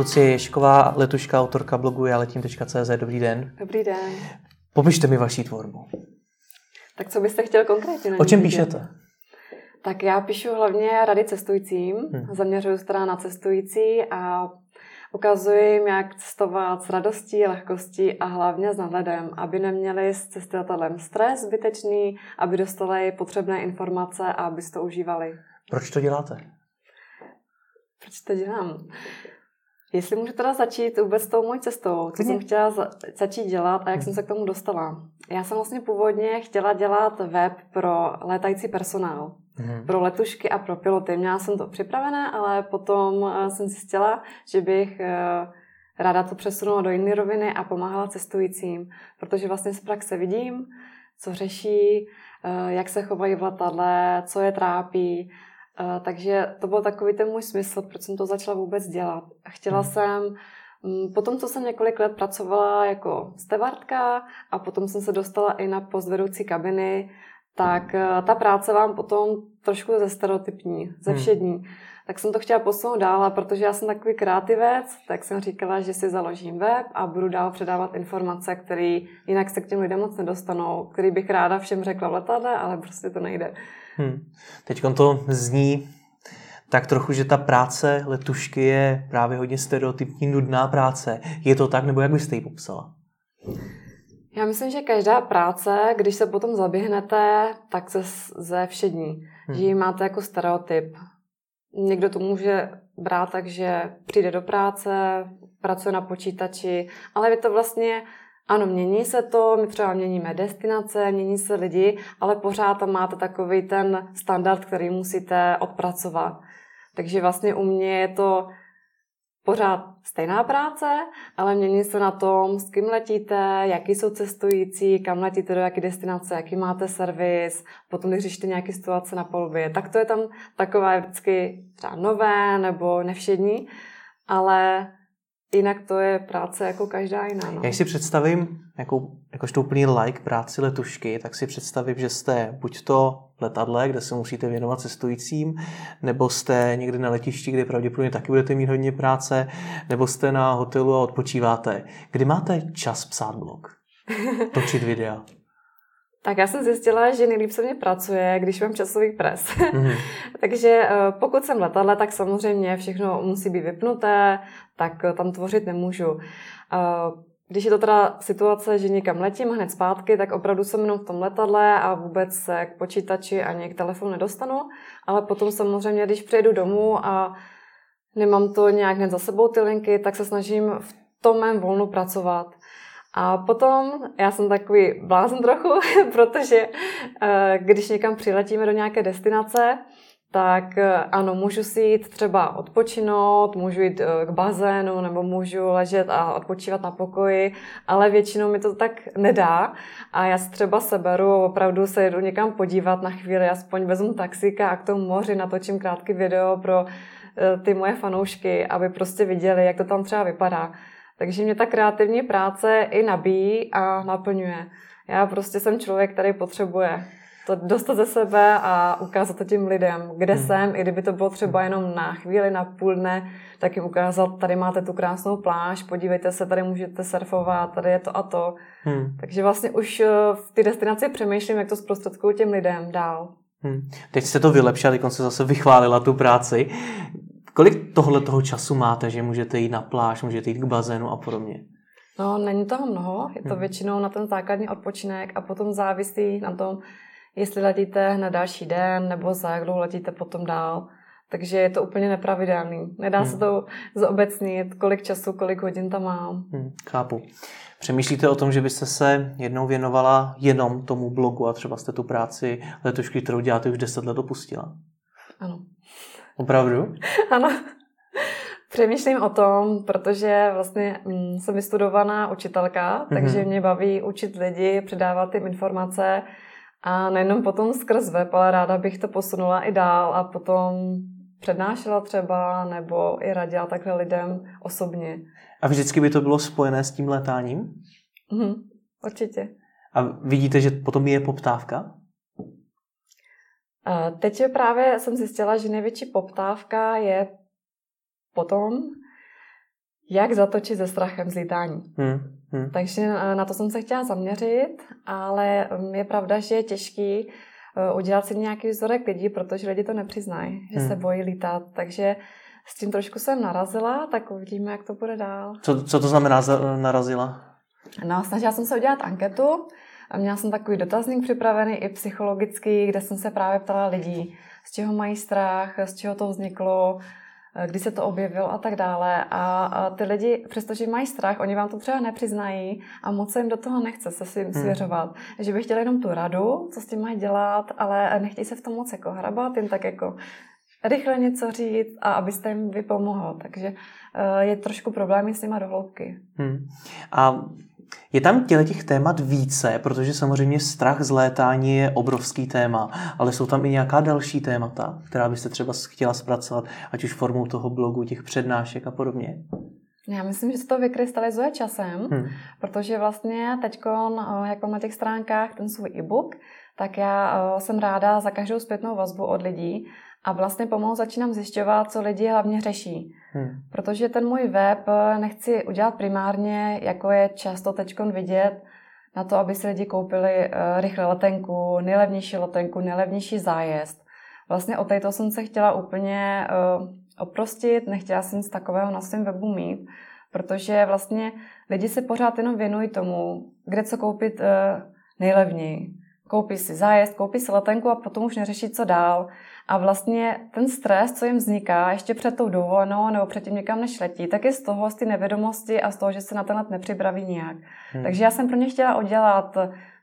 Lucie Ješková a letuška, autorka blogu jaletím.cz. Dobrý den. Dobrý den. Popište mi vaši tvorbu. Tak co byste chtěl konkrétně? O čem píšete? Tak já píšu hlavně rady cestujícím. Zaměřuju se na cestující a ukazuji jim, jak cestovat s radostí, lehkostí a hlavně s nadhledem, aby neměli s cestovatelem stres zbytečný, aby dostali potřebné informace a aby si to užívali. Proč to děláte? Proč to dělám? Jestli můžu teda začít vůbec tou mojí cestou, co jsem chtěla začít dělat a jak jsem se k tomu dostala. Já jsem vlastně původně chtěla dělat web pro létající personál, pro letušky a pro piloty. Měla jsem to připravené, ale potom jsem zjistila, že bych ráda to přesunula do jiné roviny a pomáhala cestujícím, protože vlastně z praxe vidím, co řeší, jak se chovají v letadle, co je trápí. Takže to byl takový ten můj smysl, proč jsem to začala vůbec dělat. Chtěla jsem, potom co jsem několik let pracovala jako stevardka a potom jsem se dostala i na post vedoucí kabiny, tak ta práce vám potom trošku zestereotypní, zevšední. Tak jsem to chtěla posunout dál, a protože já jsem takový kreativec, tak jsem říkala, že si založím web a budu dál předávat informace, které jinak se k těm lidem moc nedostanou, který bych ráda všem řekla v letadle, ale prostě to nejde. Teď to zní tak trochu, že ta práce letušky je právě hodně stereotypní, nudná práce. Je to tak, nebo jak byste ji popsala? Já myslím, že každá práce, když se potom zaběhnete, tak se zevšední. Že ji máte jako stereotyp. Někdo to může brát tak, že přijde do práce, pracuje na počítači, ale je to vlastně, ano, mění se to, my třeba měníme destinace, mění se lidi, ale pořád tam máte takový ten standard, který musíte odpracovat. Takže vlastně u mě je to pořád stejná práce, ale mění se na tom, s kým letíte, jaký jsou cestující, kam letíte, do jaké destinace, jaký máte servis, potom když řešíte nějaké situace na palubě, tak to je tam takové vždycky třeba nové nebo nevšední, ale jinak to je práce jako každá jiná. No. Já si představím, jakožto úplný like práci letušky, tak si představím, že jste buď to v letadle, kde se musíte věnovat cestujícím, nebo jste někde na letišti, kde pravděpodobně taky budete mít hodně práce, nebo jste na hotelu a odpočíváte. Kdy máte čas psát blog? Točit videa? Tak já jsem zjistila, že nejlíp se mě pracuje, když mám časový pres. Takže pokud jsem v letadle, tak samozřejmě všechno musí být vypnuté, tak tam tvořit nemůžu. Když je to teda situace, že někam letím hned zpátky, tak opravdu jsem jenom v tom letadle a vůbec se k počítači ani k telefonu nedostanu. Ale potom samozřejmě, když přijedu domů a nemám to nějak hned za sebou ty linky, tak se snažím v tom mém volnu pracovat. A potom, já jsem takový blázen trochu, protože když někam přiletíme do nějaké destinace, tak ano, můžu si jít třeba odpočinout, můžu jít k bazénu nebo můžu ležet a odpočívat na pokoji, ale většinou mi to tak nedá a já si třeba seberu, opravdu se jedu někam podívat na chvíli, aspoň vezmu taxíka a k tomu moři natočím krátké video pro ty moje fanoušky, aby prostě viděli, jak to tam třeba vypadá. Takže mě ta kreativní práce i nabíjí a naplňuje. Já prostě jsem člověk, který potřebuje to dostat ze sebe a ukázat to těm lidem, kde jsem. I kdyby to bylo třeba jenom na chvíli, na půl dne, tak jim ukázat, tady máte tu krásnou pláž, podívejte se, tady můžete surfovat, tady je to a to. Takže vlastně už v té destinaci přemýšlím, jak to zprostředkuju těm lidem dál. Teď jste to vylepšila, teď se zase vychválila tu práci. Kolik tohle toho času máte, že můžete jít na pláž, můžete jít k bazénu a podobně? No, není toho mnoho, je to většinou na ten základní odpočinek a potom závisí na tom, jestli letíte na další den nebo za jak dlouho letíte potom dál. Takže je to úplně nepravidelný. Nedá se to zobecnit, kolik času, kolik hodin tam mám. Chápu. Přemýšlíte o tom, že byste se jednou věnovala jenom tomu blogu a třeba jste tu práci letušky, kterou děláte, už 10 let opustila? Ano. Opravdu? Ano. Přemýšlím o tom, protože vlastně jsem vystudovaná učitelka, takže mě baví učit lidi, předávat jim informace a nejenom potom skrz web, ale ráda bych to posunula i dál a potom přednášela třeba nebo i radila takhle lidem osobně. A vždycky by to bylo spojené s tím letáním? Určitě. A vidíte, že potom je poptávka? Teď právě jsem zjistila, že největší poptávka je potom, jak zatočit se strachem z lítání. Takže na to jsem se chtěla zaměřit, ale je pravda, že je těžký udělat si nějaký vzorek lidí, protože lidi to nepřiznají, že se bojí lítat, takže s tím trošku jsem narazila, tak uvidíme, jak to bude dál. Co to znamená narazila? No, snažila jsem se udělat anketu a měla jsem takový dotazník připravený i psychologický, kde jsem se právě ptala lidí, z čeho mají strach, z čeho to vzniklo, kdy se to objevilo a tak dále. A ty lidi, přestože mají strach, oni vám to třeba nepřiznají a moc se jim do toho nechce se svým svěřovat. Že by chtěli jenom tu radu, co s tím mají dělat, ale nechtějí se v tom moc jako hrabat, jen tak jako rychle něco říct a abyste jim vypomohl. Takže je trošku problém s nima do hloubky. A je tam těch témat více, protože samozřejmě strach z létání je obrovský téma, ale jsou tam i nějaká další témata, která byste třeba chtěla zpracovat, ať už formou toho blogu, těch přednášek a podobně? Já myslím, že se to vykrystalizuje časem, protože vlastně teďkon, jak mám na těch stránkách ten svůj e-book, tak já jsem ráda za každou zpětnou vazbu od lidí, a vlastně pomalu začínám zjišťovat, co lidi hlavně řeší. Protože ten můj web nechci udělat primárně, jako je často teďkon vidět, na to, aby si lidi koupili rychle letenku, nejlevnější zájezd. Vlastně od této jsem se chtěla úplně oprostit, nechtěla jsem nic takového na svém webu mít, protože vlastně lidi se pořád jenom věnují tomu, kde co koupit nejlevněji. Koupí si zájezd, koupí si letenku a potom už neřeší, co dál. A vlastně ten stres, co jim vzniká ještě před tou dovolenou nebo před tím někam než letí, tak je z toho, z té nevědomosti a z toho, že se na ten let nepřipraví nijak. Takže já jsem pro ně chtěla udělat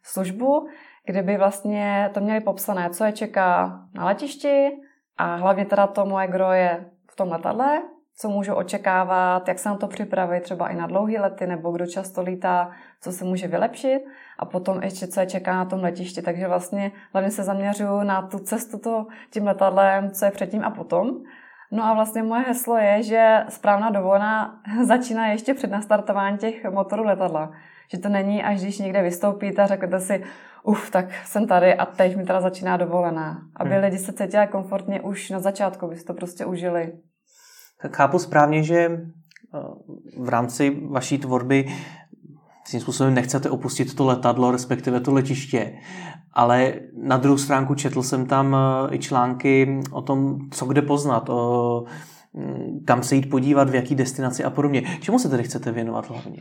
službu, kde by vlastně to měli popsané, co je čeká na letišti a hlavně teda to moje gro je v tom letadle, co můžu očekávat, jak se na to připravit třeba i na dlouhý lety, nebo kdo často lítá, co se může vylepšit a potom ještě, co je čeká na tom letišti. Takže vlastně hlavně se zaměřuju na tu cestu tím letadlem, co je předtím a potom. No a vlastně moje heslo je, že správná dovolená začíná ještě před nastartování těch motorů letadla. Že to není, až když někde vystoupíte a řeknete si, tak jsem tady a teď mi teda začíná dovolená. Aby lidi se cítili komfortně už na začátku, aby si to prostě užili. Tak chápu správně, že v rámci vaší tvorby tím způsobem nechcete opustit to letadlo, respektive to letiště, ale na druhou stránku četl jsem tam i články o tom, co kde poznat, kam se jít podívat, v jaký destinaci a podobně. Čemu se tedy chcete věnovat hlavně?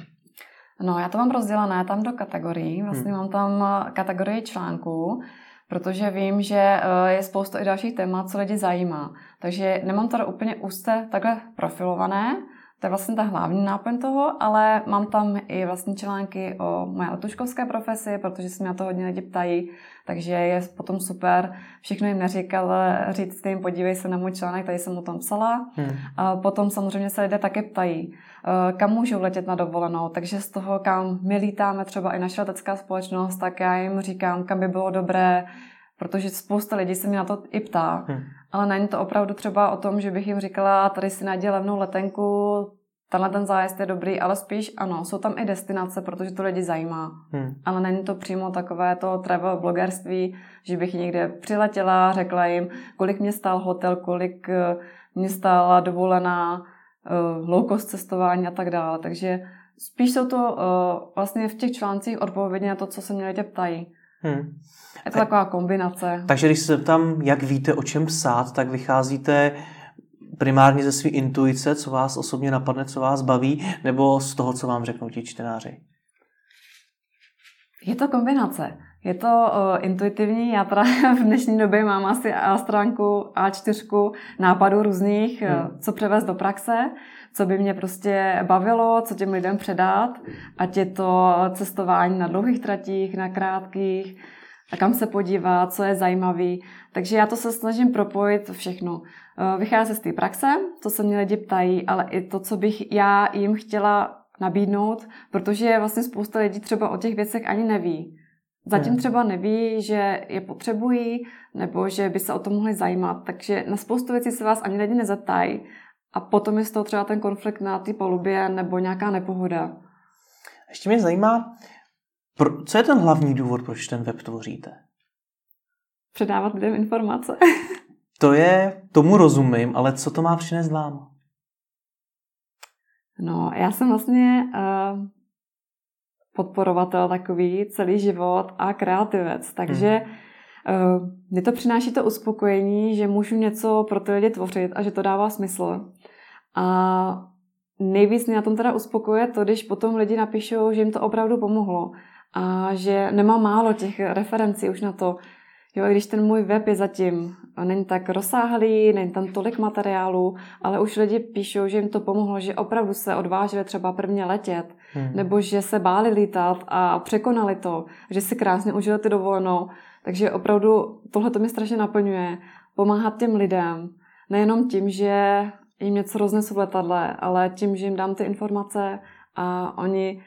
No, já to mám rozdělené tam do kategorií, vlastně mám tam kategorii článků, protože vím, že je spousta i dalších témat, co lidi zajímá. Takže nemám tady úplně úzce takhle profilované, to je vlastně ta hlavní náplň toho, ale mám tam i vlastně články o moje letuškovské profesi, protože se mě na to hodně lidi ptají, takže je potom super všechno jim neříkat, říct jim, podívej se na můj článek, tady jsem o tom psala. A potom samozřejmě se lidé také ptají, kam můžou letět na dovolenou, takže z toho, kam my lítáme, třeba i naše letecká společnost, tak já jim říkám, kam by bylo dobré, protože spousta lidí se mě na to i ptá. Ale není to opravdu třeba o tom, že bych jim říkala, tady si najdi levnou letenku, tenhle ten zájezd je dobrý, ale spíš ano, jsou tam i destinace, protože to lidi zajímá. Ale není to přímo takové to travel blogerství, že bych někde přiletěla, řekla jim, kolik mě stál hotel, kolik mě stála dovolená, low cost cestování a tak dále. Takže spíš jsou to vlastně v těch článcích odpovědi na to, co se mě lidé ptají. Je to taková kombinace. Takže když se ptám, jak víte, o čem psát, tak vycházíte primárně ze své intuice, co vás osobně napadne, co vás baví, nebo z toho, co vám řeknou ti čtenáři? Je to kombinace. Je to intuitivní. Já teda v dnešní době mám asi stránku A4 nápadů různých, co převést do praxe, co by mě prostě bavilo, co těm lidem předat, ať je to cestování na dlouhých tratích, na krátkých, a kam se podívat, co je zajímavý. Takže já to se snažím propojit všechno. Vychází z té praxe, to se mě lidi ptají, ale i to, co bych já jim chtěla nabídnout, protože vlastně spousta lidí třeba o těch věcech ani neví. Zatím třeba neví, že je potřebují, nebo že by se o to mohli zajímat. Takže na spoustu věcí se vás ani lidi nezeptají. A potom je z toho třeba ten konflikt na té palubě nebo nějaká nepohoda. Ještě mě zajímá, co je ten hlavní důvod, proč ten web tvoříte? Předávat lidem informace. Tomu rozumím, ale co to má přinést vám? No, já jsem vlastně podporovatel takový celý život a kreativec, takže mě to přináší to uspokojení, že můžu něco pro ty lidi tvořit a že to dává smysl. A nejvíc mě na tom teda uspokojuje to, když potom lidi napíšou, že jim to opravdu pomohlo a že nemám málo těch referencí už na to. Jo, i když ten můj web je zatím není tak rozsáhlý, není tam tolik materiálu, ale už lidi píšou, že jim to pomohlo, že opravdu se odvážili třeba prvně letět, nebo že se báli lítat a překonali to, že si krásně užili ty dovolenou. Takže opravdu tohle to mě strašně naplňuje. Pomáhat těm lidem, nejenom tím, že jim něco roznesu v letadle, ale tím, že jim dám ty informace a oni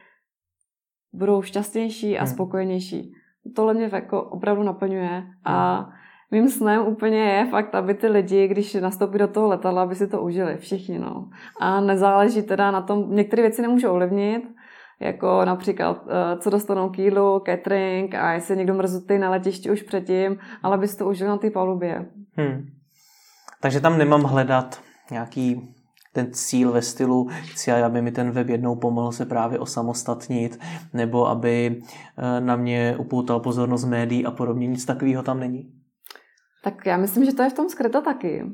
budou šťastnější a spokojenější. Tohle mě jako opravdu naplňuje a mým snem úplně je fakt, aby ty lidi, když nastoupí do toho letadla, aby si to užili všichni. No. A nezáleží teda na tom, některé věci nemůžou ovlivnit, jako například, co dostanou k jídlu, catering a jestli je někdo mrzutý na letišti už předtím, ale aby si to užili na té palubě. Takže tam nemám hledat nějaký ten cíl ve stylu, chci, aby mi ten web jednou pomohl se právě osamostatnit, nebo aby na mě upoutal pozornost médií a podobně. Nic takového tam není? Tak já myslím, že to je v tom skryto taky.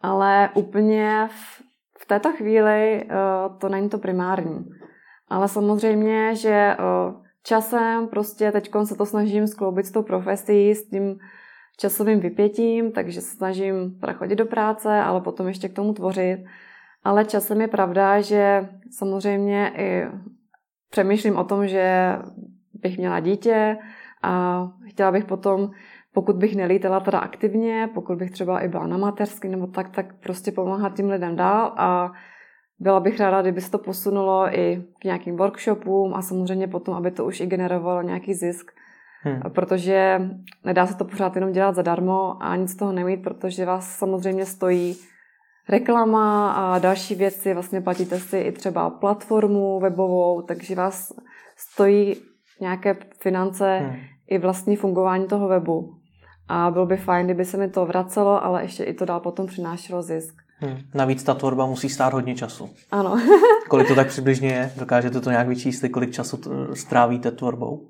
Ale úplně v této chvíli to není to primární. Ale samozřejmě, že časem prostě teďkon se to snažím skloubit s tou profesí, s tím časovým vypětím, takže se snažím chodit do práce, ale potom ještě k tomu tvořit. Ale časem je pravda, že samozřejmě i přemýšlím o tom, že bych měla dítě a chtěla bych potom, pokud bych nelítala teda aktivně, pokud bych třeba i byla na mateřský nebo tak, tak prostě pomáhat tím lidem dál a byla bych ráda, kdyby se to posunulo i k nějakým workshopům a samozřejmě potom, aby to už i generovalo nějaký zisk. Protože nedá se to pořád jenom dělat zadarmo a nic z toho nemít, protože vás samozřejmě stojí reklama a další věci, vlastně platíte si i třeba platformu webovou, takže vás stojí nějaké finance i vlastní fungování toho webu. A bylo by fajn, kdyby se mi to vracelo, ale ještě i to dál potom přinášelo zisk. Navíc ta tvorba musí stát hodně času. Ano. Kolik to tak přibližně je? Dokážete to nějak vyčíst, kolik času strávíte tvorbou?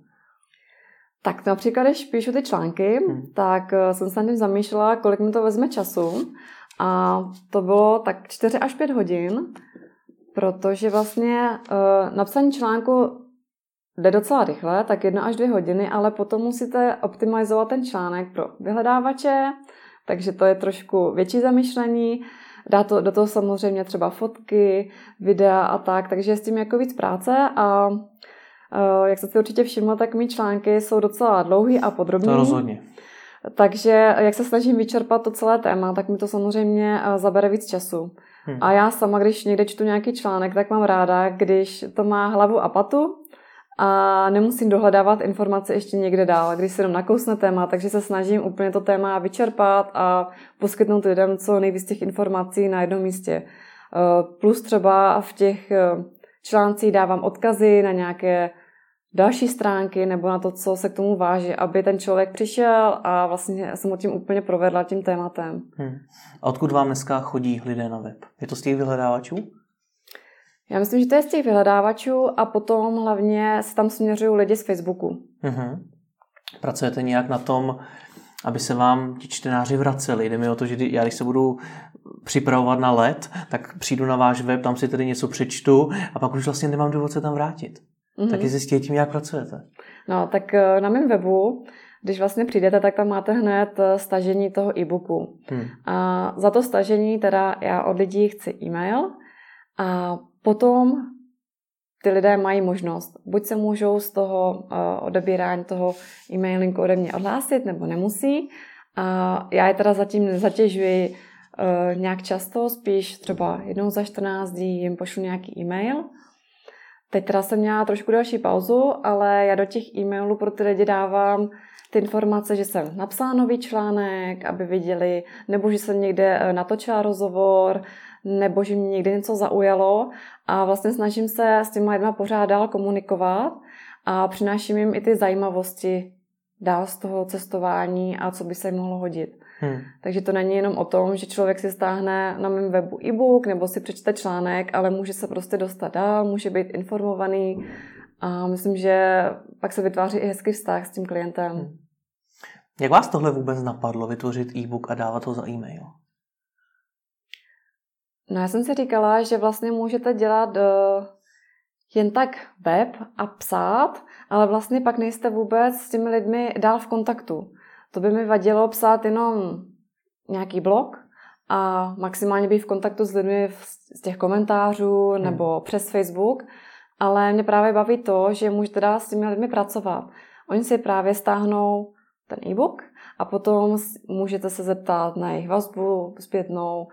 Tak například, když píšu ty články, tak jsem se na tím zamýšlela, kolik mi to vezme času. A to bylo tak 4 až 5 hodin, protože vlastně napsání článku jde docela rychle, tak 1 až 2 hodiny, ale potom musíte optimalizovat ten článek pro vyhledávače, takže to je trošku větší zamyšlení. Dá to do toho samozřejmě třeba fotky, videa a tak, takže je s tím jako víc práce a jak jste si určitě všimla, tak mý články jsou docela dlouhý a podrobný. To rozhodně. Takže jak se snažím vyčerpat to celé téma, tak mi to samozřejmě zabere víc času. A já sama, když někde čtu nějaký článek, tak mám ráda, když to má hlavu a patu a nemusím dohledávat informace ještě někde dál, když se jenom nakousne téma, takže se snažím úplně to téma vyčerpat a poskytnout lidem co nejvíc těch informací na jednom místě. Plus třeba v těch článcích dávám odkazy na nějaké další stránky nebo na to, co se k tomu váží, aby ten člověk přišel a vlastně jsem ho tím úplně provedla tím tématem. A odkud vám dneska chodí lidé na web? Je to z těch vyhledávačů? Já myslím, že to je z těch vyhledávačů a potom hlavně se tam směřují lidi z Facebooku. Pracujete nějak na tom, aby se vám ti čtenáři vraceli? Jde mi o to, že já když se budu připravovat na let, tak přijdu na váš web, tam si tedy něco přečtu a pak už vlastně nemám důvod se tam vrátit. Taky zjistíte tím, jak pracujete. No, tak na mém webu, když vlastně přijdete, tak tam máte hned stažení toho e-booku. A za to stažení teda já od lidí chci e-mail a potom ty lidé mají možnost. Buď se můžou z toho odebírání toho e-mailinku ode mě odhlásit, nebo nemusí. A já je teda zatím nezatěžuji nějak často, spíš třeba jednou za 14 dní jim pošlu nějaký e-mail. Teď teda jsem měla trošku další pauzu, ale já do těch e-mailů pro ty lidi dávám ty informace, že jsem napsala nový článek, aby viděli, nebo že jsem někde natočila rozhovor, nebo že mě někdy něco zaujalo a vlastně snažím se s těma lidma pořád dál komunikovat a přináším jim i ty zajímavosti dál z toho cestování a co by se jim mohlo hodit. Takže to není jenom o tom, že člověk si stáhne na mém webu e-book nebo si přečte článek, ale může se prostě dostat dál, může být informovaný a myslím, že pak se vytváří i hezký vztah s tím klientem. Jak vás tohle vůbec napadlo vytvořit e-book a dávat ho za e-mail? No já jsem si říkala, že vlastně můžete dělat jen tak web a psát, ale vlastně pak nejste vůbec s těmi lidmi dál v kontaktu. To by mi vadilo psát jenom nějaký blog a maximálně být v kontaktu s lidmi z těch komentářů nebo přes Facebook, ale mě právě baví to, že můžete dál s těmi lidmi pracovat. Oni si právě stáhnou ten e-book a potom můžete se zeptat na jejich vazbu zpětnou,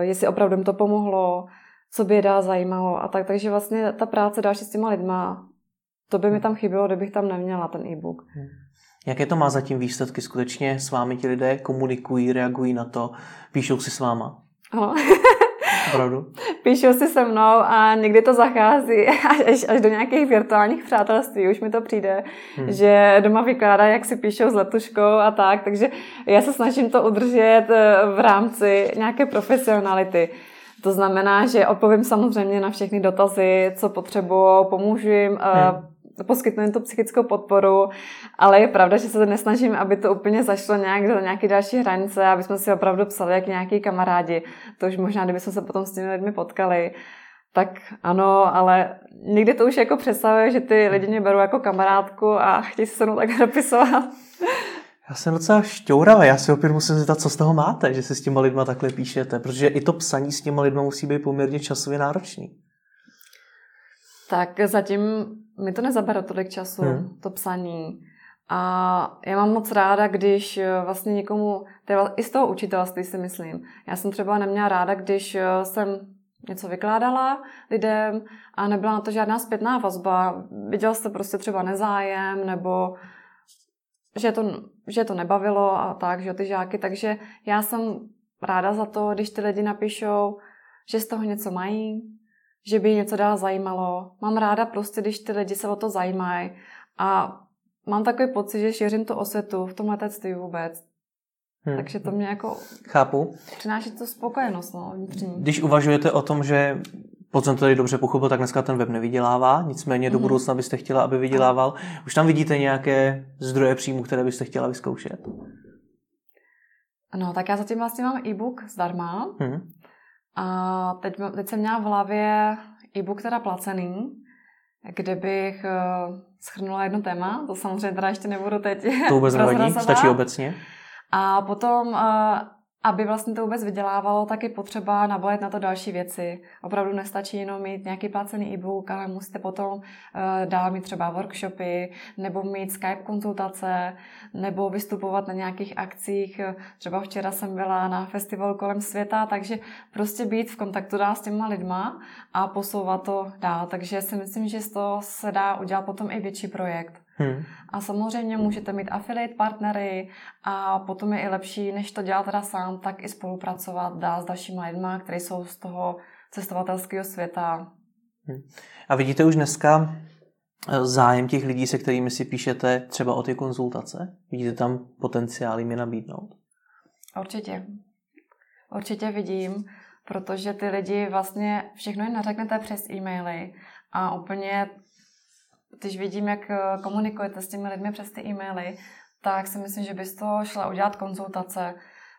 jestli opravdu jim to pomohlo, co by je dál zajímalo a tak. Takže vlastně ta práce další s těma lidma, to by mi tam chybělo, kdybych tam neměla ten e-book. Jaké to má zatím výsledky? Skutečně s vámi ti lidé komunikují, reagují na to, píšou si s váma? Ano. Opravdu? Píšou si se mnou a někdy to zachází až do nějakých virtuálních přátelství. Už mi to přijde, že doma vykládá, jak si píšou s letuškou a tak. Takže já se snažím to udržet v rámci nějaké profesionality. To znamená, že odpovím samozřejmě na všechny dotazy, co potřebuju, pomůžu jim, poskytnu jim tu psychickou podporu, ale je pravda, že se nesnažím, aby to úplně zašlo nějak do nějaké další hranice, aby jsme si opravdu psali jak nějaký kamarádi. To už možná, kdybychom se potom s těmi lidmi potkali, tak ano, ale někdy to už jako přesahuje, že ty lidi mě berou jako kamarádku a chtějí se mnou tak dopisovat. Já jsem docela šťouravý, já si opět musím zeptat, co z toho máte, že si s těma lidma takhle píšete, protože i to psaní s těma lidma musí být poměrně časově náročný. Tak zatím mi to nezabere tolik času, to psaní. A já mám moc ráda, když vlastně někomu, i z toho učitelství si myslím, já jsem třeba neměla ráda, když jsem něco vykládala lidem a nebyla na to žádná zpětná vazba. Viděl jste prostě třeba nezájem nebo že to nebavilo a tak, že ty žáky. Takže já jsem ráda za to, když ty lidi napíšou, že z toho něco mají, že by něco dál zajímalo. Mám ráda prostě, když ty lidi se o to zajímají a mám takový pocit, že šířím tu osvětu v tom letectví vůbec. Takže to mě jako chápu. Přináší tu spokojenost vnitřní. Když uvažujete o tom, že pokud jsem to tady dobře pochopil, tak dneska ten web nevydělává, nicméně do budoucna byste chtěla, aby vydělával. Už tam vidíte nějaké zdroje příjmu, které byste chtěla vyzkoušet? No, tak já zatím vlastně mám e-book zdarma. A teď jsem měla v hlavě e-book teda placený, kde bych shrnula jedno téma, to samozřejmě teda ještě nebudu teď to vůbec nevadí, stačí obecně. A potom, aby vlastně to vůbec vydělávalo, tak je potřeba nabalit na to další věci. Opravdu nestačí jenom mít nějaký placený e-book, ale musíte potom dál mít třeba workshopy, nebo mít Skype konzultace, nebo vystupovat na nějakých akcích. Třeba včera jsem byla na festival kolem světa, takže prostě být v kontaktu dál s těma lidma a posouvat to dál. Takže si myslím, že z toho se dá udělat potom i větší projekt. A samozřejmě můžete mít affiliate partnery a potom je i lepší, než to dělat teda sám, tak i spolupracovat dál s dalšíma lidma, kteří jsou z toho cestovatelského světa. A vidíte už dneska zájem těch lidí, se kterými si píšete třeba o ty konzultace? Vidíte tam potenciál jim je nabídnout? Určitě. Určitě vidím, protože ty lidi vlastně všechno jim nařeknete přes e-maily a úplně když vidím, jak komunikujete s těmi lidmi přes ty e-maily, tak si myslím, že by z toho šla udělat konzultace.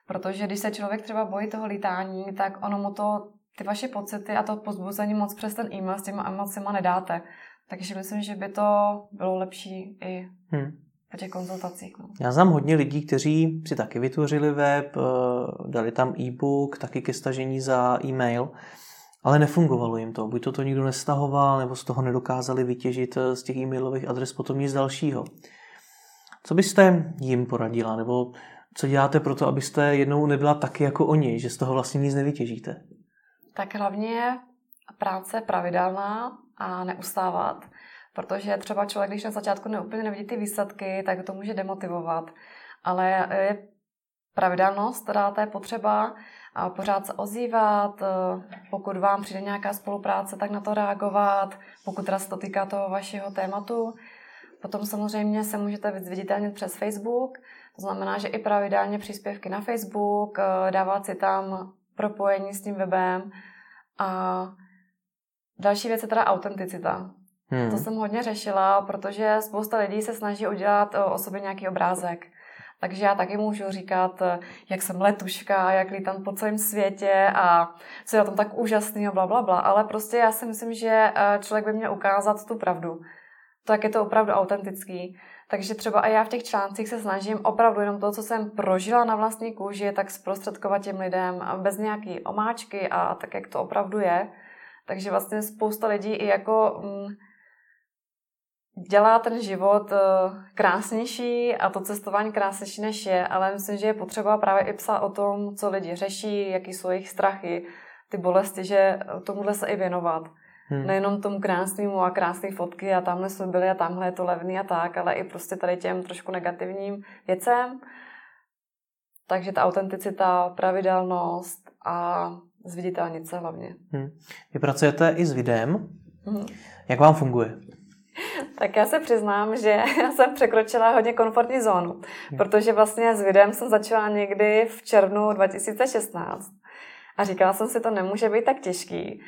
Protože když se člověk třeba bojí toho lítání, tak ono mu to, ty vaše pocity a to povzbuzení moc přes ten e-mail s těma emocema nedáte. Takže myslím, že by to bylo lepší i po těch konzultacích. Já znám hodně lidí, kteří si taky vytvořili web, dali tam e-book, taky ke stažení za e-mail. Ale nefungovalo jim to. Buď to nikdo nestahoval, nebo z toho nedokázali vytěžit z těch e-mailových adres potom nic dalšího. Co byste jim poradila? Nebo co děláte pro to, abyste jednou nebyla taky jako oni, že z toho vlastně nic nevytěžíte? Tak hlavně práce pravidelná a neustávat. Protože třeba člověk, když na začátku úplně nevidí ty výsledky, tak to může demotivovat. Ale je pravidelnost, teda to je potřeba a pořád se ozývat, pokud vám přijde nějaká spolupráce, tak na to reagovat, pokud teda se to týká toho vašeho tématu, Potom samozřejmě se můžete zviditelnit přes Facebook, to znamená, že i pravidelně příspěvky na Facebook, dávat si tam propojení s tím webem. A další věc je teda autenticita. To jsem hodně řešila, protože spousta lidí se snaží udělat o sobě nějaký obrázek. Takže já taky můžu říkat, jak jsem letuška, jak lítám po celém světě a co je na tom tak úžasný a blablabla. Ale prostě já si myslím, že člověk by měl ukázat tu pravdu. To, jak je to opravdu autentický. Takže třeba i já v těch článcích se snažím opravdu jenom to, co jsem prožila na vlastní kůži, tak zprostředkovat těm lidem bez nějaký omáčky a tak, jak to opravdu je. Takže vlastně spousta lidí i jako dělá ten život krásnější a to cestování krásnější než je, ale myslím, že je potřeba právě i psát o tom, co lidi řeší, jaký jsou jejich strachy, ty bolesti, že tomuhle se i věnovat. Nejenom tomu krásnému a krásné fotky a tamhle jsme byli a tamhle je to levný a tak, ale i prostě tady těm trošku negativním věcem. Takže ta autenticita, pravidelnost a zviditelnit se hlavně. Vy pracujete i s videem. Jak vám funguje? Tak já se přiznám, že já jsem překročila hodně komfortní zónu, protože vlastně s videem jsem začala někdy v červnu 2016 a říkala jsem si, to nemůže být tak těžký.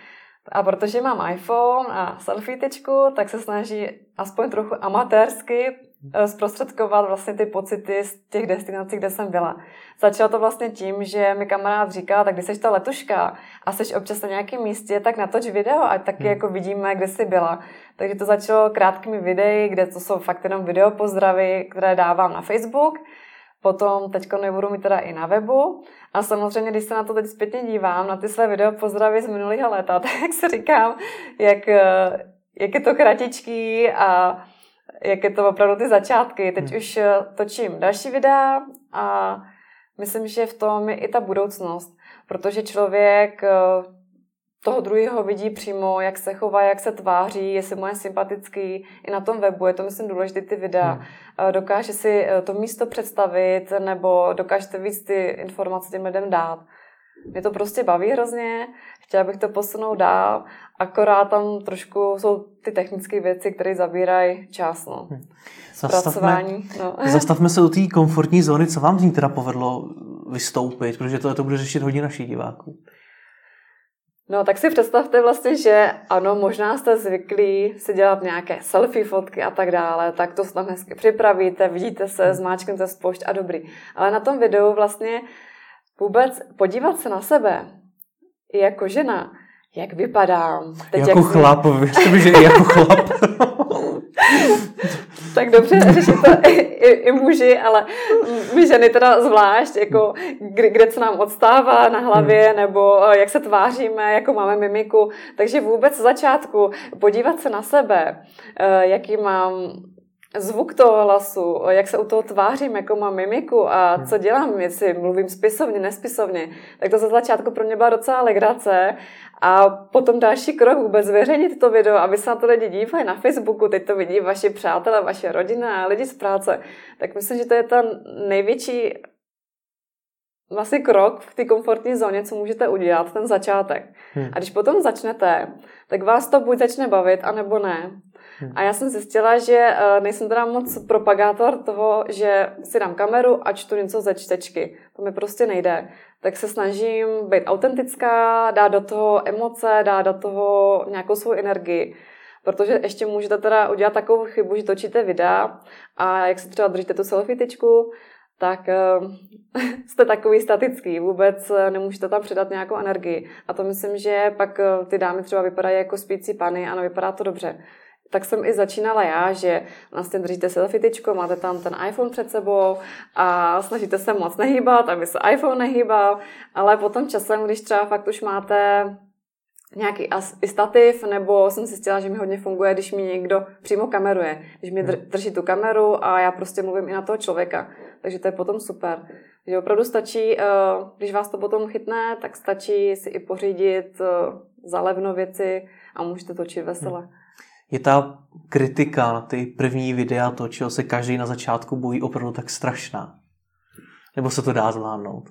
A protože mám iPhone a selfietečku, tak se snaží aspoň trochu amatérsky zprostředkovat vlastně ty pocity z těch destinací, kde jsem byla. Začalo to vlastně tím, že mi kamarád říkal, tak když jsi ta letuška a jsi občas na nějakém místě, tak natoč video a taky jako vidíme, kde jsi byla. Takže to začalo krátkými videi, kde to jsou fakt jenom videopozdravy, které dávám na Facebook. Potom teďko nebudu mít teda i na webu. A samozřejmě, když se na to teď zpětně dívám, na ty své videopozdravy z minulého léta, tak si říkám, jak je to kratičký a jak je to opravdu ty začátky. Teď už točím další videa a myslím, že v tom je i ta budoucnost. Protože člověk toho druhého vidí přímo, jak se chová, jak se tváří, jestli mu je sympatický. I na tom webu je to, myslím, důležité ty videa. Dokáže si to místo představit nebo dokážete víc ty informace těm lidem dát. Mě to prostě baví hrozně, chtěla bych to posunout dál, akorát tam trošku jsou ty technické věci, které zabírají čas. No. Zastavme se u té komfortní zóny, co vám z ní teda povedlo vystoupit, protože to bude řešit hodně našich diváků. No, tak si představte vlastně, že ano, možná jste zvyklí si dělat nějaké selfie fotky a tak dále, tak to tam hezky připravíte, vidíte se, zmáčknete spoušť a dobrý. Ale na tom videu vlastně vůbec podívat se na sebe, i jako žena, jak vypadám. Chlap, věřte, že i jako chlap. Tak dobře, řeší to i muži, ale my ženy teda zvlášť, jako kde se nám odstává na hlavě, nebo jak se tváříme, jako máme mimiku. Takže vůbec z začátku podívat se na sebe, jaký mám zvuk toho hlasu, jak se u toho tvářím, jako mám mimiku a co dělám, jestli mluvím spisovně, nespisovně. Tak to za začátku pro mě byla docela legrace. A potom další krok vůbec zveřejnit to video, aby se na to lidi dívají na Facebooku, teď to vidí vaši přátelé, vaše rodina a lidi z práce. Tak myslím, že to je ten největší vlastně krok v té komfortní zóně, co můžete udělat, ten začátek. A když potom začnete, tak vás to buď začne bavit, anebo ne. A já jsem zjistila, že nejsem teda moc propagátor toho, že si dám kameru a čtu něco ze čtečky. To mi prostě nejde. Tak se snažím být autentická, dát do toho emoce, dát do toho nějakou svou energii. Protože ještě můžete teda udělat takovou chybu, že točíte videa a jak si třeba držíte tu selfietečku, tak jste takový statický, vůbec nemůžete tam přidat nějakou energii. A to myslím, že pak ty dámy třeba vypadají jako spící pany a nevypadá to dobře. Tak jsem i začínala já, že vlastně držíte selfietečko, máte tam ten iPhone před sebou a snažíte se moc nehýbat, aby se iPhone nehýbal, ale potom časem, když třeba fakt už máte nějaký stativ, nebo jsem zjistila, že mi hodně funguje, když mi někdo přímo kameruje, když mi drží tu kameru a já prostě mluvím i na toho člověka, takže to je potom super. Takže opravdu stačí, když vás to potom chytne, tak stačí si i pořídit za levno věci a můžete točit vesele. Je ta kritika na ty první videa, to, čeho se každý na začátku bojí, opravdu tak strašná? Nebo se to dá zvládnout?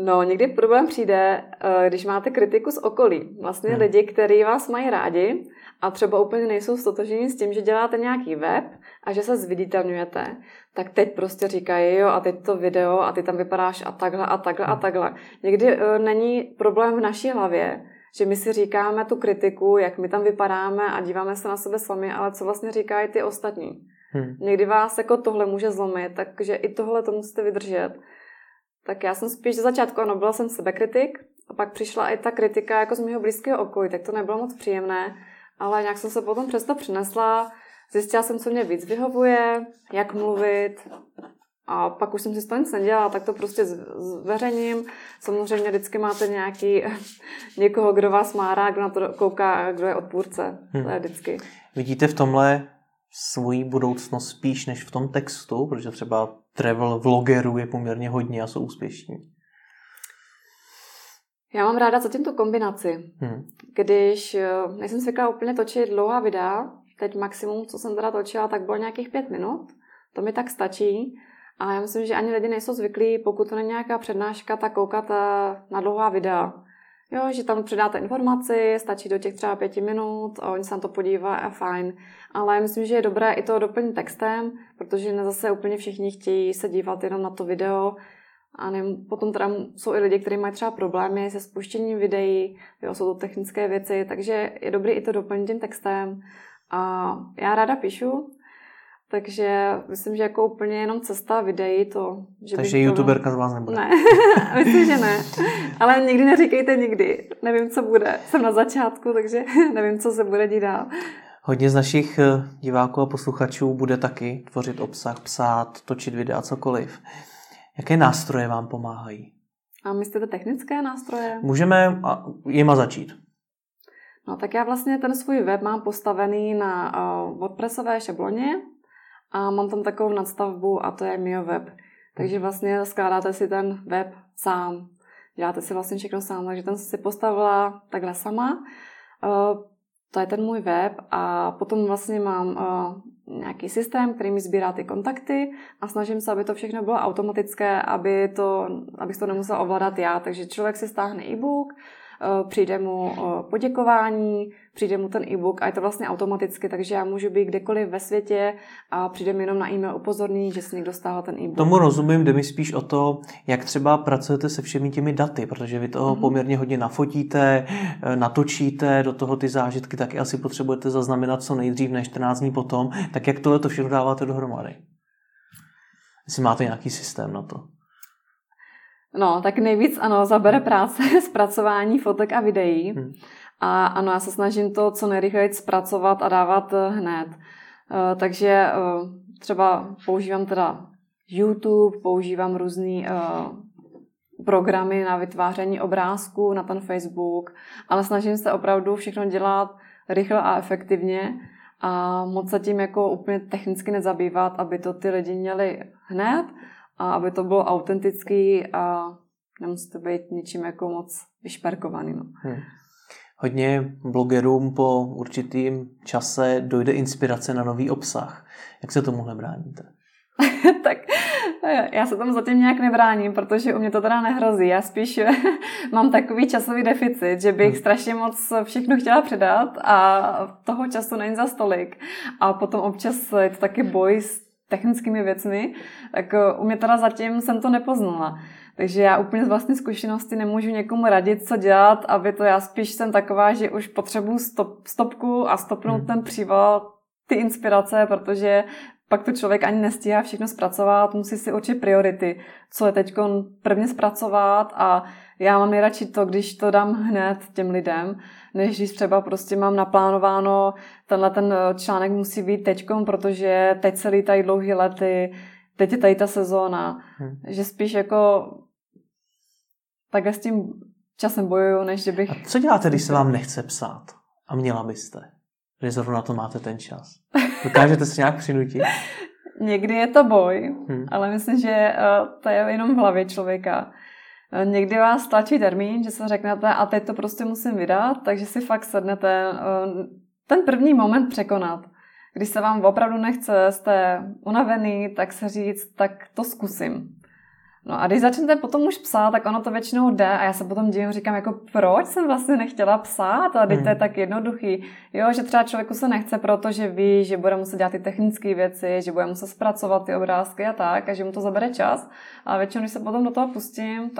No, někdy problém přijde, když máte kritiku z okolí. Vlastně lidi, kteří vás mají rádi a třeba úplně nejsou stotožněni s tím, že děláte nějaký web a že se zviditelňujete, tak teď prostě říkají, jo, a teď to video a ty tam vypadáš a takhle a takhle a takhle. Někdy není problém v naší hlavě, že my si říkáme tu kritiku, jak my tam vypadáme a díváme se na sebe sami, ale co vlastně říkají ty ostatní. Někdy vás jako tohle může zlomit, takže i tohle to musíte vydržet. Tak já jsem spíš ze začátku, ano, byla jsem sebekritik a pak přišla i ta kritika jako z mého blízkého okolí, tak to nebylo moc příjemné, ale nějak jsem se potom přesto přinesla, zjistila jsem, co mě víc vyhovuje, jak mluvit a pak už jsem si z toho nic nedělala, tak to prostě zveřejním. Samozřejmě vždycky máte někoho, kdo vás márá, kdo na to kouká a kdo je odpůrce. To je vždycky. Vidíte v tomhle svoji budoucnost spíš než v tom textu, protože třeba travel vlogerů je poměrně hodně a jsou úspěšní. Já mám ráda zatím tu kombinaci. Když nejsem zvyklá úplně točit dlouhá videa, teď maximum, co jsem teda točila, tak bylo nějakých 5 minut. To mi tak stačí. A já myslím, že ani lidi nejsou zvyklí, pokud to není nějaká přednáška, tak koukat na dlouhá videa. Jo, že tam předáte informaci, stačí do těch třeba 5 minut, a oni se na to podívají a fajn. Ale myslím, že je dobré i to doplnit textem, protože zase úplně všichni chtějí se dívat jenom na to video. A nevím, potom teda jsou i lidi, kteří mají třeba problémy se spuštěním videí, jo, jsou to technické věci, takže je dobré i to doplnit tím textem. A já ráda píšu, takže myslím, že jako úplně jenom cesta videí to... Že takže youtuberka z vás nebude. Ne, myslím, že ne. Ale nikdy neříkejte nikdy. Nevím, co bude. Jsem na začátku, takže nevím, co se bude dít dál. Hodně z našich diváků a posluchačů bude taky tvořit obsah, psát, točit videa, cokoliv. Jaké nástroje vám pomáhají? A myslíte technické nástroje? Můžeme jima začít. No tak já vlastně ten svůj web mám postavený na WordPressové šabloně, a mám tam takovou nadstavbu a to je mio web. Takže vlastně skládáte si ten web sám. Děláte si vlastně všechno sám, takže ten si postavila takhle sama. To je ten můj web a potom vlastně mám nějaký systém, který mi sbírá ty kontakty a snažím se, aby to všechno bylo automatické, abych to nemusela ovládat já. Takže člověk si stáhne e-book, přijde mu poděkování, přijde mu ten e-book a je to vlastně automaticky, takže já můžu být kdekoliv ve světě a přijde mi jenom na e-mail upozornění, že si někdo stáhl ten e-book. Tomu rozumím, jde mi spíš o to, jak třeba pracujete se všemi těmi daty, protože vy toho poměrně hodně nafotíte, natočíte, do toho ty zážitky taky asi potřebujete zaznamenat co nejdřív, ne 14 dní potom, tak jak tohle to všechno dáváte dohromady? Jestli máte nějaký systém na to? No, tak nejvíc, ano, zabere práce zpracování fotek a videí. A ano, já se snažím to co nejrychleji zpracovat a dávat hned. Takže třeba používám teda YouTube, používám různý programy na vytváření obrázků, na ten Facebook, ale snažím se opravdu všechno dělat rychle a efektivně a moc se tím jako úplně technicky nezabývat, aby to ty lidi měli hned, a aby to bylo autentický a nemusí to být ničím jako moc vyšperkovaný. No. Hodně blogerům po určitým čase dojde inspirace na nový obsah. Jak se tomu nebráníte? Tak já se tomu zatím nějak nebráním, protože u mě to teda nehrozí. Já spíš mám takový časový deficit, že bych strašně moc všechno chtěla předat a toho času není zas tolik. A potom občas je to taky boj s technickými věcmi, tak u mě teda zatím jsem to nepoznala. Takže já úplně z vlastní zkušenosti nemůžu někomu radit, co dělat, aby to já spíš jsem taková, že už potřebuji stopku a stopnout ten příval ty inspirace, protože pak to člověk ani nestíhá všechno zpracovat, musí si určit priority, co je teď prvně zpracovat a já mám nejradši to, když to dám hned těm lidem, než když třeba prostě mám naplánováno, tenhle ten článek musí být teďkom, protože teď se lítají dlouhý lety, teď je tady ta sezóna, že spíš jako takhle s tím časem bojuju, než že bych... A co děláte, když se vám nechce psát a měla byste? Že zrovna to máte ten čas. Dokážete se nějak přinutit? Někdy je to boj, ale myslím, že to je jenom v hlavě člověka. Někdy vás tlačí termín, že se řeknete a teď to prostě musím vydat, takže si fakt sednete ten první moment překonat. Když se vám opravdu nechce, jste unavený, tak se říct, tak to zkusím. No a když začnete potom už psát, tak ono to většinou jde a já se potom děju, říkám, jako proč jsem vlastně nechtěla psát, a teď to je tak jednoduchý, jo, že třeba člověku se nechce, protože ví, že bude muset dělat ty technické věci, že bude muset zpracovat ty obrázky a tak, a že mu to zabere čas, a většinou, když se potom do toho pustím,